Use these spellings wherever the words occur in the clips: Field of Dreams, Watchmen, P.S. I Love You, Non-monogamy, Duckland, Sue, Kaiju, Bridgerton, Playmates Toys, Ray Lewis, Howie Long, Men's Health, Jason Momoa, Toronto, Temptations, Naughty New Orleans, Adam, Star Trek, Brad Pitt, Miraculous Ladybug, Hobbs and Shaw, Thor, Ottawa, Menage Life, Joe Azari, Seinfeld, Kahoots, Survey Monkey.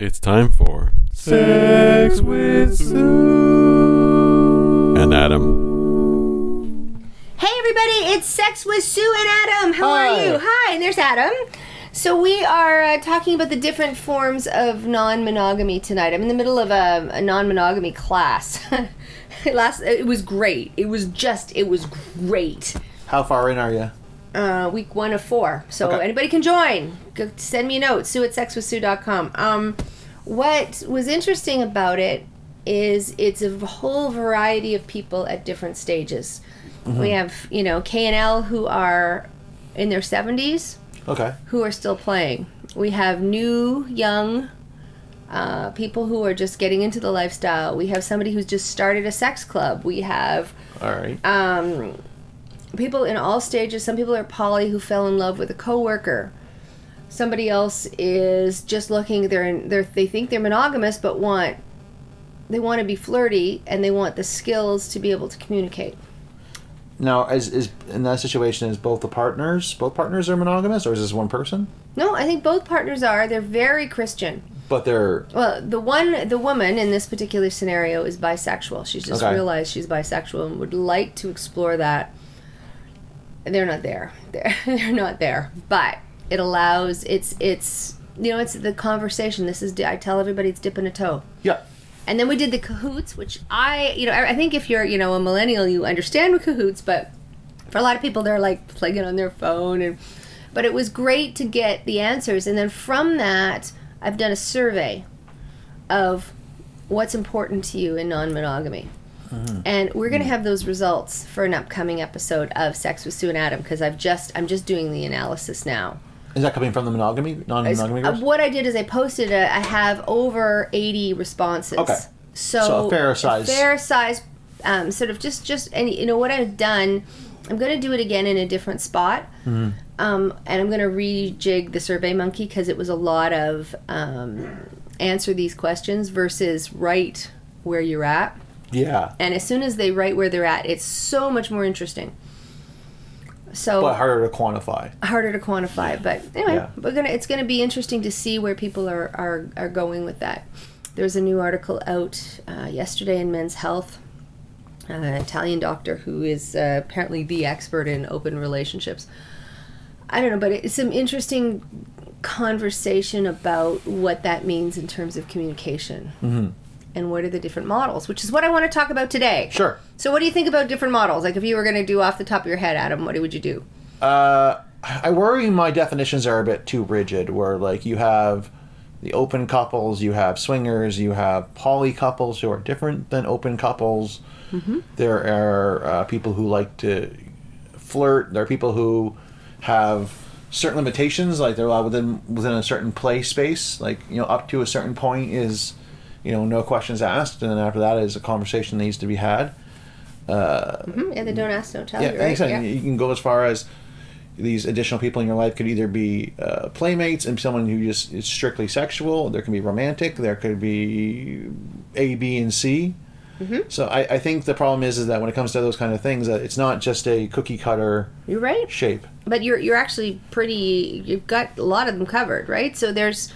It's time for Sex with Sue and Adam. Hey everybody, it's Sex with Sue and Adam. How are you? Hi, and there's Adam. So we are talking about the different forms of non-monogamy tonight. I'm in the middle of a non-monogamy class. It was great. It was great. How far in are you? Week 1 of 4. So okay. Anybody can join. Go send me a note, sue@sexwithsue.com. What was interesting about it is it's a whole variety of people at different stages. Mm-hmm. We have, K&L who are in their 70s. Okay. Who are still playing. We have new, young people who are just getting into the lifestyle. We have somebody who's just started a sex club. We have... All right. People in all stages. Some people are poly who fell in love with a coworker. Somebody else is just looking. They think they're monogamous, but they want to be flirty, and they want the skills to be able to communicate. Now, is in that situation, is both partners are monogamous, or is this one person? No, I think both partners are. They're very Christian. But they're... Well, the woman in this particular scenario is bisexual. She's just realized she's bisexual and would like to explore that. They're not there. They're not there. But it allows... It's the conversation. This is... I tell everybody it's dipping a toe. Yeah. And then we did the Kahoots, which I think if you're, a millennial, you understand what Kahoots, but for a lot of people, they're like plugging on their phone. But it was great to get the answers. And then from that, I've done a survey of what's important to you in non-monogamy. And we're going to have those results for an upcoming episode of Sex with Sue and Adam, because I'm just doing the analysis now. Is that coming from the non-monogamy groups? What I did is I posted I have over 80 responses. Okay. So a fair size, sort of just any, what I've done, I'm going to do it again in a different spot. Mm-hmm. And I'm going to rejig the Survey Monkey, because it was a lot of answer these questions versus write where you're at. Yeah. And as soon as they write where they're at, it's so much more interesting. But harder to quantify. But anyway, it's going to be interesting to see where people are going with that. There's a new article out yesterday in Men's Health. An Italian doctor who is apparently the expert in open relationships. I don't know, but it's some interesting conversation about what that means in terms of communication. Mm-hmm. And what are the different models, which is what I want to talk about today. Sure. So what do you think about different models? Like if you were going to do off the top of your head, Adam, what would you do? I worry my definitions are a bit too rigid, where like you have the open couples, you have swingers, you have poly couples who are different than open couples. Mm-hmm. There are people who like to flirt. There are people who have certain limitations, like they're allowed within a certain play space. Like, up to a certain point is... no questions asked, and then after that is a conversation that needs to be had. Yeah, they don't ask, don't tell. Yeah, right? Exactly. Yeah. You can go as far as these additional people in your life could either be playmates and someone who just is strictly sexual. There can be romantic. There could be A, B, and C. Mm-hmm. So I think the problem is that when it comes to those kind of things, it's not just a cookie cutter. You're right. Shape. But you're actually pretty. You've got a lot of them covered, right? So there's.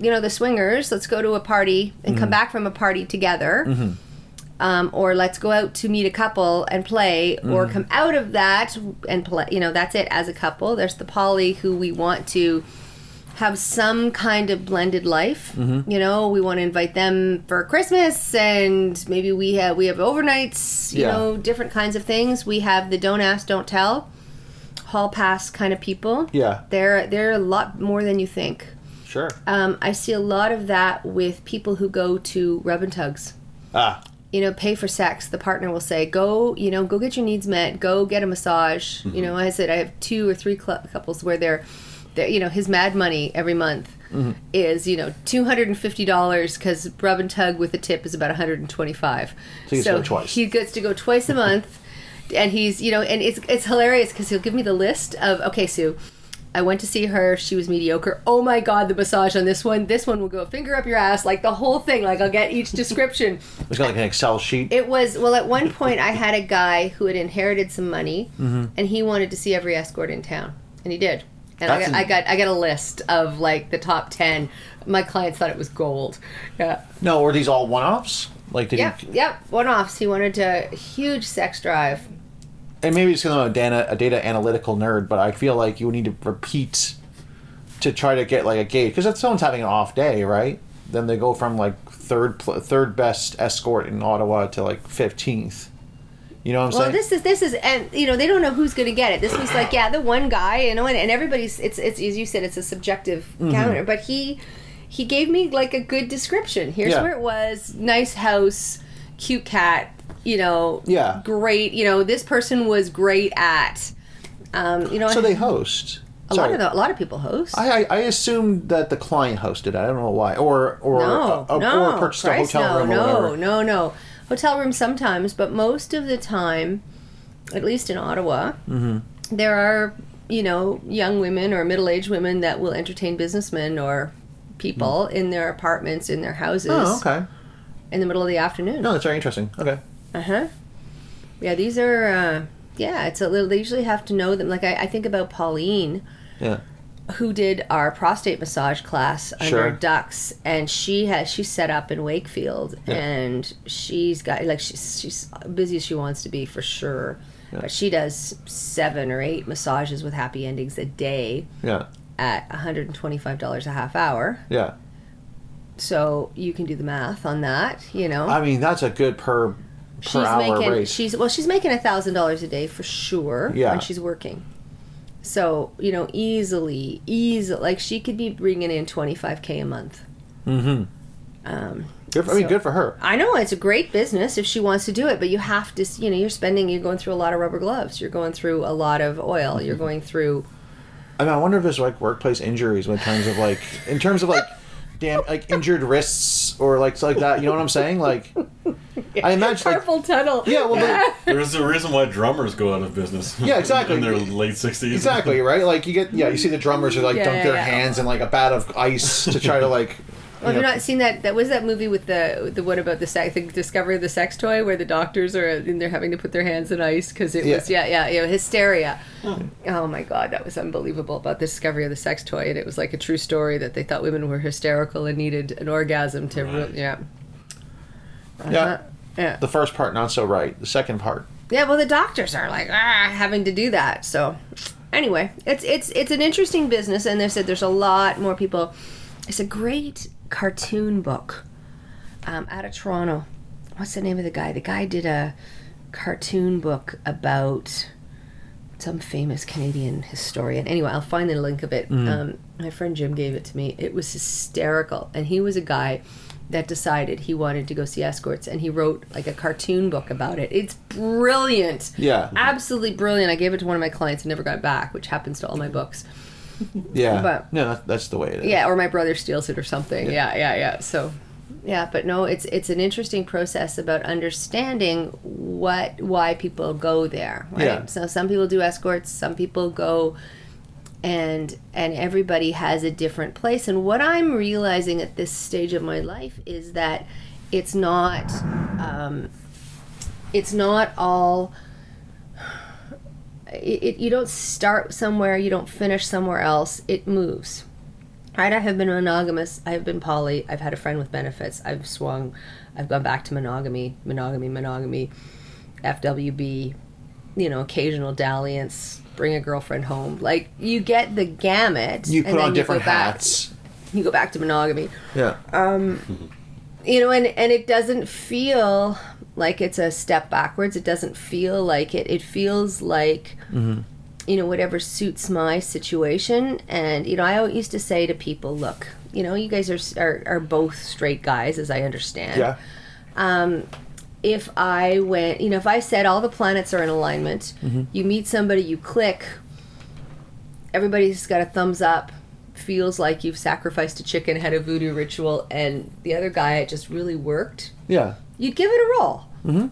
The swingers, let's go to a party and come back from a party together. Mm-hmm. Or let's go out to meet a couple and play, mm-hmm. or come out of that and play. That's it as a couple. There's the poly who we want to have some kind of blended life. Mm-hmm. We want to invite them for Christmas, and maybe we have overnights, different kinds of things. We have the don't ask, don't tell, hall pass kind of people. Yeah. They're a lot more than you think. Sure. I see a lot of that with people who go to rub and tugs. Pay for sex. The partner will say, go get your needs met. Go get a massage. Mm-hmm. I said I have 2 or 3 couples where they're his mad money every month mm-hmm. is, $250 because rub and tug with a tip is about $125. He gets to go twice a month. And he's, and it's hilarious because he'll give me the list of, okay, Sue, I went to see her. She was mediocre. Oh my God, the massage on this one. This one will go finger up your ass. Like the whole thing. Like I'll get each description. It was like an Excel sheet. It was. Well, at one point I had a guy who had inherited some money mm-hmm. and he wanted to see every escort in town. And he did. And I got a list of like the top 10. My clients thought it was gold. Yeah. No, were these all one-offs? Like did one-offs. He wanted a huge sex drive. And maybe it's because I'm a data analytical nerd, but I feel like you would need to repeat to try to get like a gauge, because if someone's having an off day, right? Then they go from like third best escort in Ottawa to like 15th. You know what I'm saying? Well, this is, and you know, they don't know who's going to get it. This was like, yeah, the one guy, you know, and everybody's. It's as you said, it's a subjective counter, but he gave me like a good description. Here's where it was: nice house, cute cat. You know, great. You know, this person was great at. You know, so they host. A lot of people host. I assumed that the client hosted. I don't know why, or purchased a hotel room. No. Hotel room sometimes, but most of the time, at least in Ottawa, there are, you know, young women or middle-aged women that will entertain businessmen or people in their apartments, in their houses. Oh, okay. In the middle of the afternoon. No, that's very interesting. Okay. Yeah, these are. It's a little. They usually have to know them. Like I think about Pauline. Yeah. Who did our prostate massage class under Ducks, and she's set up in Wakefield, and she's got like she's busy as she wants to be for sure, but she does 7 or 8 massages with happy endings a day at $125 a half hour. Yeah. So you can do the math on that, you know. I mean, that's a good per hour rate. She's making $1,000 a day for sure when she's working. So, you know, easily, like she could be bringing in $25,000 a month. Mm-hmm. Good for her. I know, it's a great business if she wants to do it, but you have to, you know, you're going through a lot of rubber gloves. You're going through a lot of oil. Mm-hmm. You're going through. I mean, I wonder if there's like workplace injuries in terms of like, damn, like injured wrists or like that. You know what I'm saying? Like, I imagine carpal tunnel. Yeah, well, there's a reason why drummers go out of business. Yeah, exactly. In their late 60s. Exactly, right? Like you see the drummers who like dunk their hands in like a bat of ice to try to like. Well, have you not seen that? That was that movie with the what about the sex? The Discovery of the Sex Toy, where the doctors are and they're having to put their hands in ice because it was hysteria. Oh my God, that was unbelievable about the Discovery of the Sex Toy, and it was like a true story that they thought women were hysterical and needed an orgasm to The first part not so right. The second part. Yeah, well, the doctors are like having to do that. So anyway, it's an interesting business, and they said there's a lot more people. It's a great cartoon book out of Toronto. What's the name of the guy? The guy did a cartoon book about some famous Canadian historian. Anyway, I'll find the link of it. My friend Jim gave it to me. It was hysterical. And he was a guy that decided he wanted to go see escorts, and he wrote like a cartoon book about it. It's brilliant. Yeah. Absolutely brilliant. I gave it to one of my clients and never got it back, which happens to all my books. Yeah, but, no, that's the way it is. Yeah, or my brother steals it or something. Yeah. So, yeah, but no, it's an interesting process about understanding why people go there. Right? Yeah. So some people do escorts, some people go, and everybody has a different place. And what I'm realizing at this stage of my life is that it's not all. You don't start somewhere, you don't finish somewhere else. It moves, right? I have been monogamous. I have been poly. I've had a friend with benefits. I've swung. I've gone back to monogamy, FWB, you know, occasional dalliance, bring a girlfriend home. Like you get the gamut. You put on different hats. You go back to monogamy. Yeah. You know, and it doesn't feel like it's a step backwards. It doesn't feel like it. It feels like, you know, whatever suits my situation. And, you know, I used to say to people, look, you know, you guys are both straight guys, as I understand. Yeah. If I went, you know, if I said all the planets are in alignment, you meet somebody, you click, everybody's got a thumbs up, feels like you've sacrificed a chicken, had a voodoo ritual, and the other guy, it just really worked. Yeah. You'd give it a roll,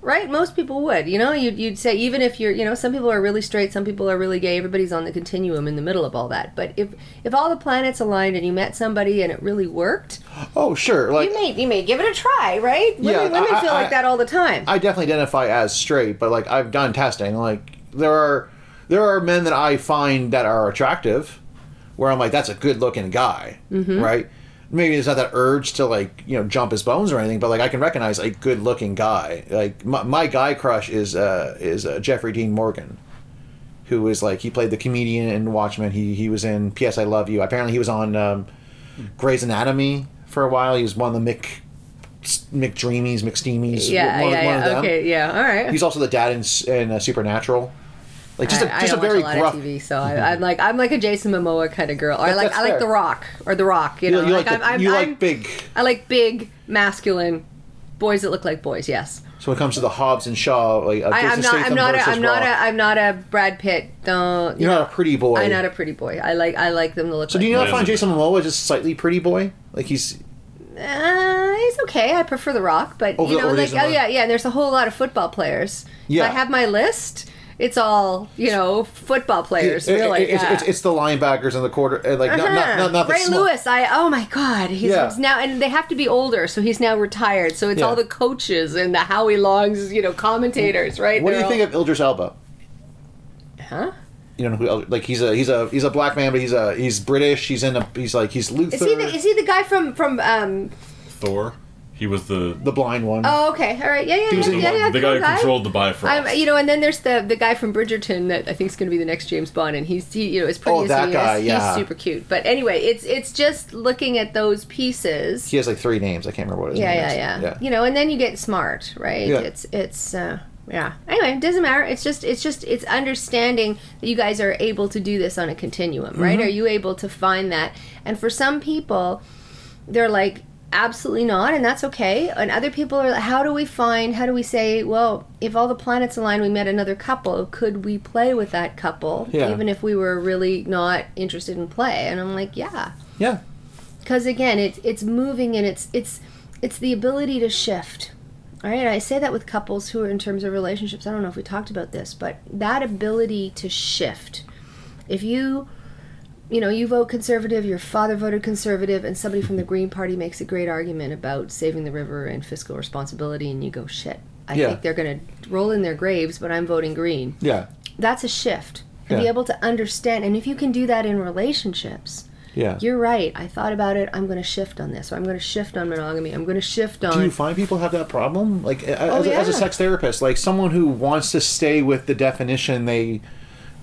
right? Most people would, you know, you'd say, even if you're, you know, some people are really straight, some people are really gay, everybody's on the continuum in the middle of all that. But if all the planets aligned and you met somebody and it really worked, oh sure, like you may give it a try, right? Yeah, women feel like that all the time. I definitely identify as straight, but like I've done testing. Like there are men that I find that are attractive, where I'm like, that's a good-looking guy, mm-hmm. right? Maybe there's not that urge to, like, you know, jump his bones or anything, but, like, I can recognize a good-looking guy. Like, my guy crush is Jeffrey Dean Morgan, who is, like, he played the comedian in Watchmen. He was in P.S. I Love You. Apparently he was on Grey's Anatomy for a while. He was one of the McDreamies, McSteamies. Yeah. Okay, yeah, all right. He's also the dad in Supernatural. Like I don't watch a lot of TV, so I'm like a Jason Momoa kind of girl. Or I like The Rock, you know. I like big, masculine boys that look like boys. Yes. So when it comes to the Hobbs and Shaw, like I'm not a Brad Pitt. Don't you're not a pretty boy. I'm not a pretty boy. I like them to look. So do you not find Jason Momoa just slightly pretty boy? Like he's okay. I prefer The Rock, but And there's a whole lot of football players. Yeah. If I have my list. It's all, you know, football players. It's the linebackers and the quarter. Like not Ray Lewis. Oh my God, he's now, and they have to be older, so he's now retired. So it's all the coaches and the Howie Longs, you know, commentators, right? What do you think of Idris Elba? Huh? You don't know who? Like he's a black man, but he's British. He's Luther. Is he the guy from Thor? He was the blind one. Oh, okay, all right, yeah. The guy who controlled the Bifrost. You know, and then there's the guy from Bridgerton that I think is going to be the next James Bond, and he's as pretty as he is. He's super cute. But anyway, it's just looking at those pieces. He has like three names. I can't remember what his name is. Yeah. You know, and then you get smart, right? Yeah. It's. Anyway, it doesn't matter. It's understanding that you guys are able to do this on a continuum, right? Mm-hmm. Are you able to find that? And for some people, they're like, absolutely not, and that's okay. And other people are like, how do we say, well, if all the planets align, we met another couple, could we play with that couple even if we were really not interested in play? And I'm like, yeah, because again, it's moving, and it's the ability to shift. All right, and I say that with couples who are in terms of relationships. I don't know if we talked about this, but that ability to shift. If you vote conservative, your father voted conservative, and somebody from the Green Party makes a great argument about saving the river and fiscal responsibility, and you go, shit, I think they're going to roll in their graves, but I'm voting Green. Yeah. That's a shift. And be able to understand. And if you can do that in relationships, you're right. I thought about it. I'm going to shift on this. Or I'm going to shift on monogamy. I'm going to shift on... Do you find people have that problem? Like, as a sex therapist, like someone who wants to stay with the definition they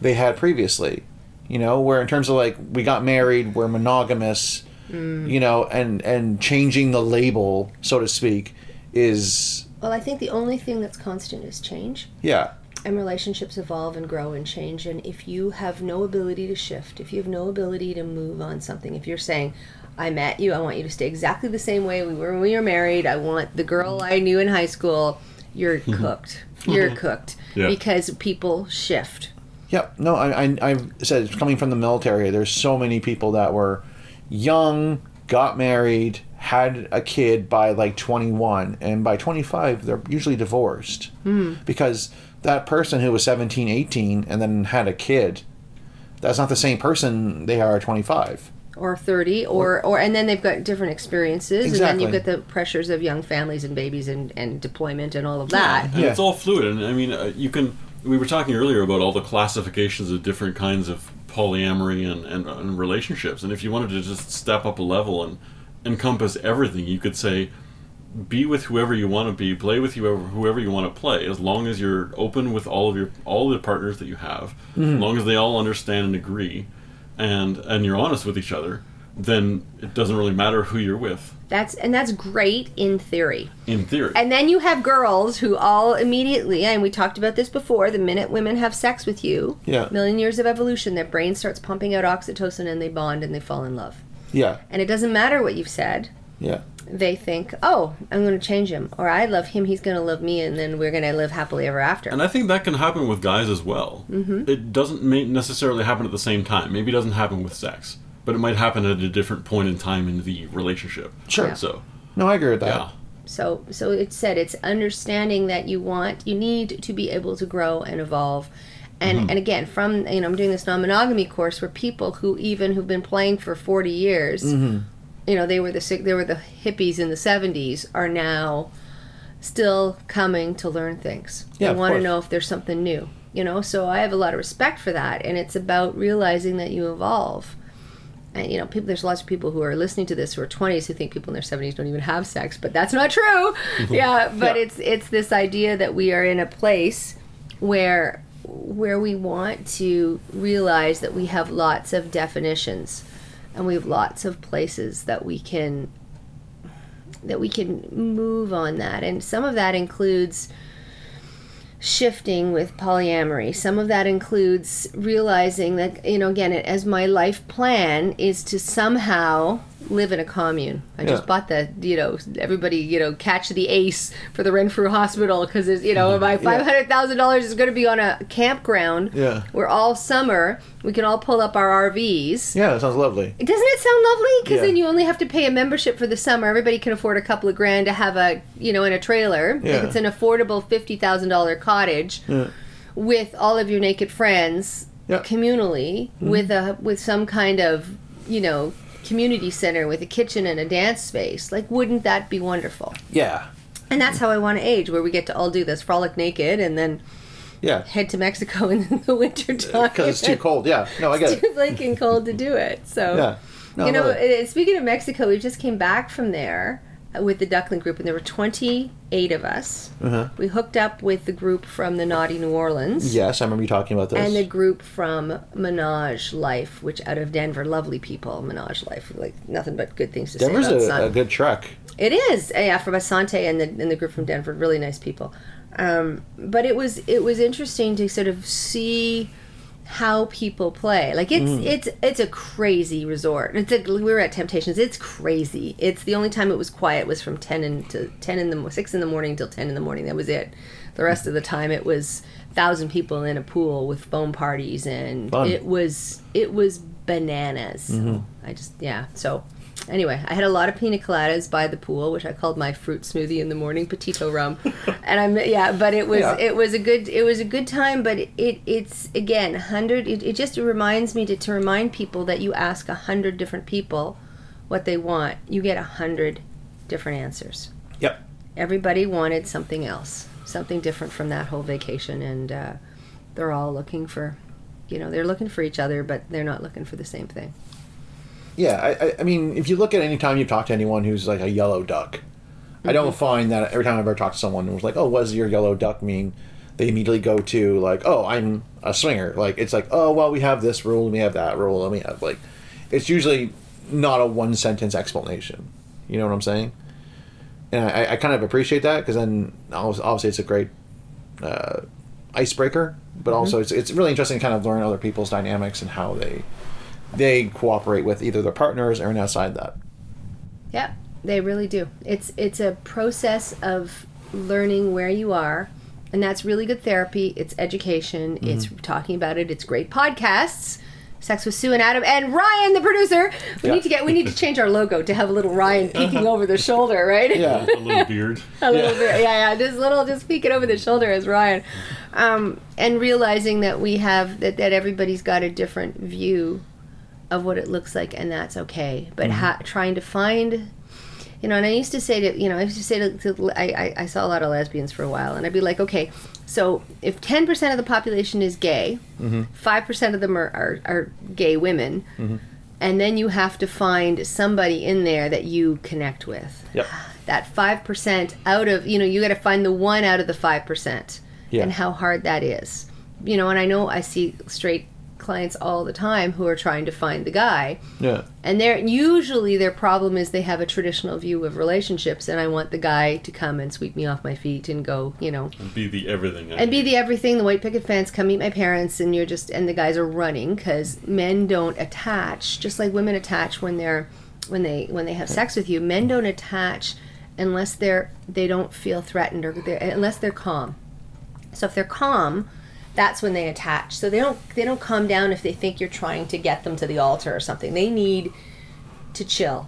had previously... You know, where in terms of like, we got married, we're monogamous, you know, and changing the label, so to speak, is... Well, I think the only thing that's constant is change. Yeah. And relationships evolve and grow and change. And if you have no ability to shift, if you have no ability to move on something, if you're saying, I met you, I want you to stay exactly the same way we were when we were married, I want the girl I knew in high school, you're cooked. You're cooked. Yeah. Because people shift. Yeah, no, I've said it's coming from the military. There's so many people that were young, got married, had a kid by like 21, and by 25, they're usually divorced. Mm. Because that person who was 17, 18, and then had a kid, that's not the same person they are at 25. Or 30, or and then they've got different experiences, exactly. And then you've got the pressures of young families and babies and deployment and all of that. Yeah. It's all fluid, and I mean, you can... We were talking earlier about all the classifications of different kinds of polyamory and relationships. And if you wanted to just step up a level and encompass everything, you could say, be with whoever you want to be, play with whoever you want to play, as long as you're open with all the partners that you have, as long as they all understand and agree, and you're honest with each other, then it doesn't really matter who you're with. That's great in theory. In theory. And then you have girls who all immediately, and we talked about this before, the minute women have sex with you, million years of evolution, their brain starts pumping out oxytocin and they bond and they fall in love. Yeah. And it doesn't matter what you've said. Yeah. They think, oh, I'm going to change him, or I love him, he's going to love me, and then we're going to live happily ever after. And I think that can happen with guys as well. Mm-hmm. It doesn't necessarily happen at the same time. Maybe it doesn't happen with sex. But it might happen at a different point in time in the relationship. Sure. Yeah. So. No, I agree with that. Yeah. So it's understanding that you need to be able to grow and evolve, and again, from, you know, I'm doing this non-monogamy course where people who've been playing for 40 years, you know, they were the hippies in the 70s are now still coming to learn things. Yeah, they want to know if there's something new, you know. So I have a lot of respect for that, and it's about realizing that you evolve. and you know, people, there's lots of people who are listening to this who are 20s who think people in their 70s don't even have sex, but that's not true. Yeah, but yeah. It's this idea that we are in a place where we want to realize that we have lots of definitions and we have lots of places that we can move on that. And some of that includes shifting with polyamory. Some of that includes realizing that, you know, again, as my life plan is to somehow live in a commune. I just bought the, you know, everybody, you know, catch the ace for the Renfrew Hospital because, you know, my $500,000 is going to be on a campground where all summer we can all pull up our RVs. Yeah, that sounds lovely. Doesn't it sound lovely? Because then you only have to pay a membership for the summer. Everybody can afford a couple of grand to have a, you know, in a trailer. Yeah. Like it's an affordable $50,000 cottage with all of your naked friends communally with some kind of, you know, community center with a kitchen and a dance space. Like, wouldn't that be wonderful? Yeah. And that's how I want to age, where we get to all do this, frolic naked, and then head to Mexico in the winter time. Because it's too cold, No, I get it. It's too blinking cold to do it. So, no, you know, really. Speaking of Mexico, we just came back from there with the Duckland group, and there were 28 of us. Uh-huh. We hooked up with the group from the Naughty New Orleans. Yes, I remember you talking about this. And the group from Menage Life, which out of Denver, lovely people. Menage Life, like nothing but good things to say about Denver's a good trek. It is, yeah, from Asante and the group from Denver, really nice people. But it was interesting to sort of see how people play. Like it's a crazy resort. We were at Temptations. It's crazy. It's the only time it was quiet was from 6 in the morning till 10 in the morning. That was it. The rest of the time it was 1,000 people in a pool with foam parties and fun. It was bananas. Mm-hmm. So anyway, I had a lot of pina coladas by the pool, which I called my fruit smoothie in the morning, Petito rum, and it was a good time. But it's again 100. It just reminds me to remind people that you ask 100 different people what they want, you get 100 different answers. Yep. Everybody wanted something else, something different from that whole vacation, and they're all looking for, you know, they're looking for each other, but they're not looking for the same thing. Yeah, I mean, if you look at any time you talk to anyone who's like a yellow duck, I don't find that every time I've ever talked to someone who's like, oh, what does your yellow duck mean? They immediately go to like, oh, I'm a swinger. Like, it's like, oh, well, we have this rule, and we have that rule, and we have like, it's usually not a one-sentence explanation. You know what I'm saying? And I kind of appreciate that because then obviously it's a great icebreaker, but also it's really interesting to kind of learn other people's dynamics and how they cooperate with either their partners or outside that. Yeah, they really do. It's a process of learning where you are, and that's really good therapy. It's education. Mm-hmm. It's talking about it. It's great podcasts. Sex with Sue and Adam and Ryan, the producer. We need to change our logo to have a little Ryan peeking over the shoulder, right? Yeah, a little beard. a little beard. Yeah, just peeking over the shoulder as Ryan, and realizing that we have that everybody's got a different view of what it looks like, and that's okay. But trying to find, you know, and I saw a lot of lesbians for a while, and I'd be like, okay, so if 10% of the population is gay, 5% of them are gay women, and then you have to find somebody in there that you connect with. Yep. That 5% out of, you know, you got to find the one out of the 5%, and how hard that is. You know, and I know I see straight clients all the time who are trying to find the guy, and they're usually their problem is they have a traditional view of relationships, and I want the guy to come and sweep me off my feet and go, you know, and be the everything the white picket fence, come meet my parents, and you're just, and the guys are running because men don't attach, just like women attach when they have sex with you. Men don't attach unless they don't feel threatened or unless they're calm. So if they're calm, that's when they attach. So they don't calm down if they think you're trying to get them to the altar or something. They need to chill,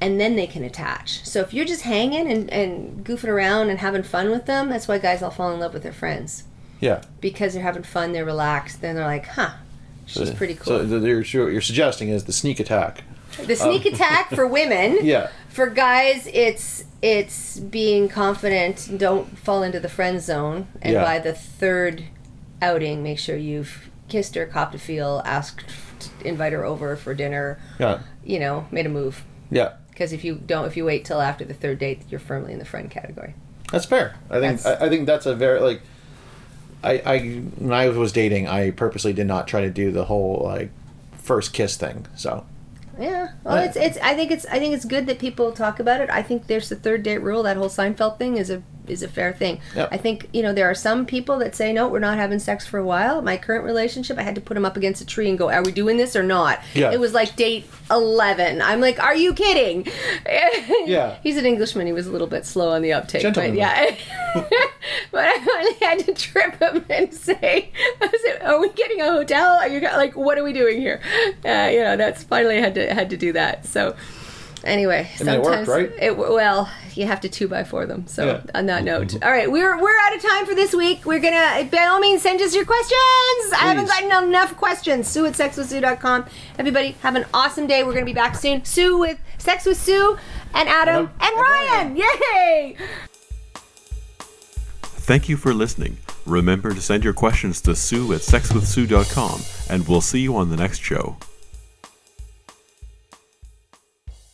and then they can attach. So if you're just hanging and goofing around and having fun with them, that's why guys all fall in love with their friends. Yeah. Because they're having fun, they're relaxed, then they're like, huh, she's pretty cool. So you're suggesting is the sneak attack. The sneak attack for women. Yeah. For guys, it's being confident, don't fall into the friend zone, and by the third outing, make sure you've kissed her, copped a feel, asked didn't invite her over for dinner, you know, made a move. Yeah. Because if you wait till after the third date, you're firmly in the friend category. That's fair. I think that's a very, like, when I was dating, I purposely did not try to do the whole, like, first kiss thing. So. Yeah. Well, I think it's good that people talk about it. I think there's the third date rule. That whole Seinfeld thing is a fair thing. Yep. I think, you know, there are some people that say, no, we're not having sex for a while. My current relationship, I had to put him up against a tree and go, are we doing this or not? Yeah. It was like date 11. I'm like, are you kidding? Yeah. He's an Englishman. He was a little bit slow on the uptake. Gentleman. But yeah. But I finally had to trip him and say, I said, are we getting a hotel? Are you like, what are we doing here? You know, that's finally had to do that. So anyway, and sometimes it worked, right? Well, you have to 2x4 them. So on that note, all right, we're out of time for this week. We're gonna, by all means, send us your questions. Please. I haven't gotten enough questions. Sue at sexwithsue.com. Everybody, have an awesome day. We're gonna be back soon. Sue with Sex with Sue and Adam and Ryan. Yay! Thank you for listening. Remember to send your questions to Sue at sexwithsue.com, and we'll see you on the next show.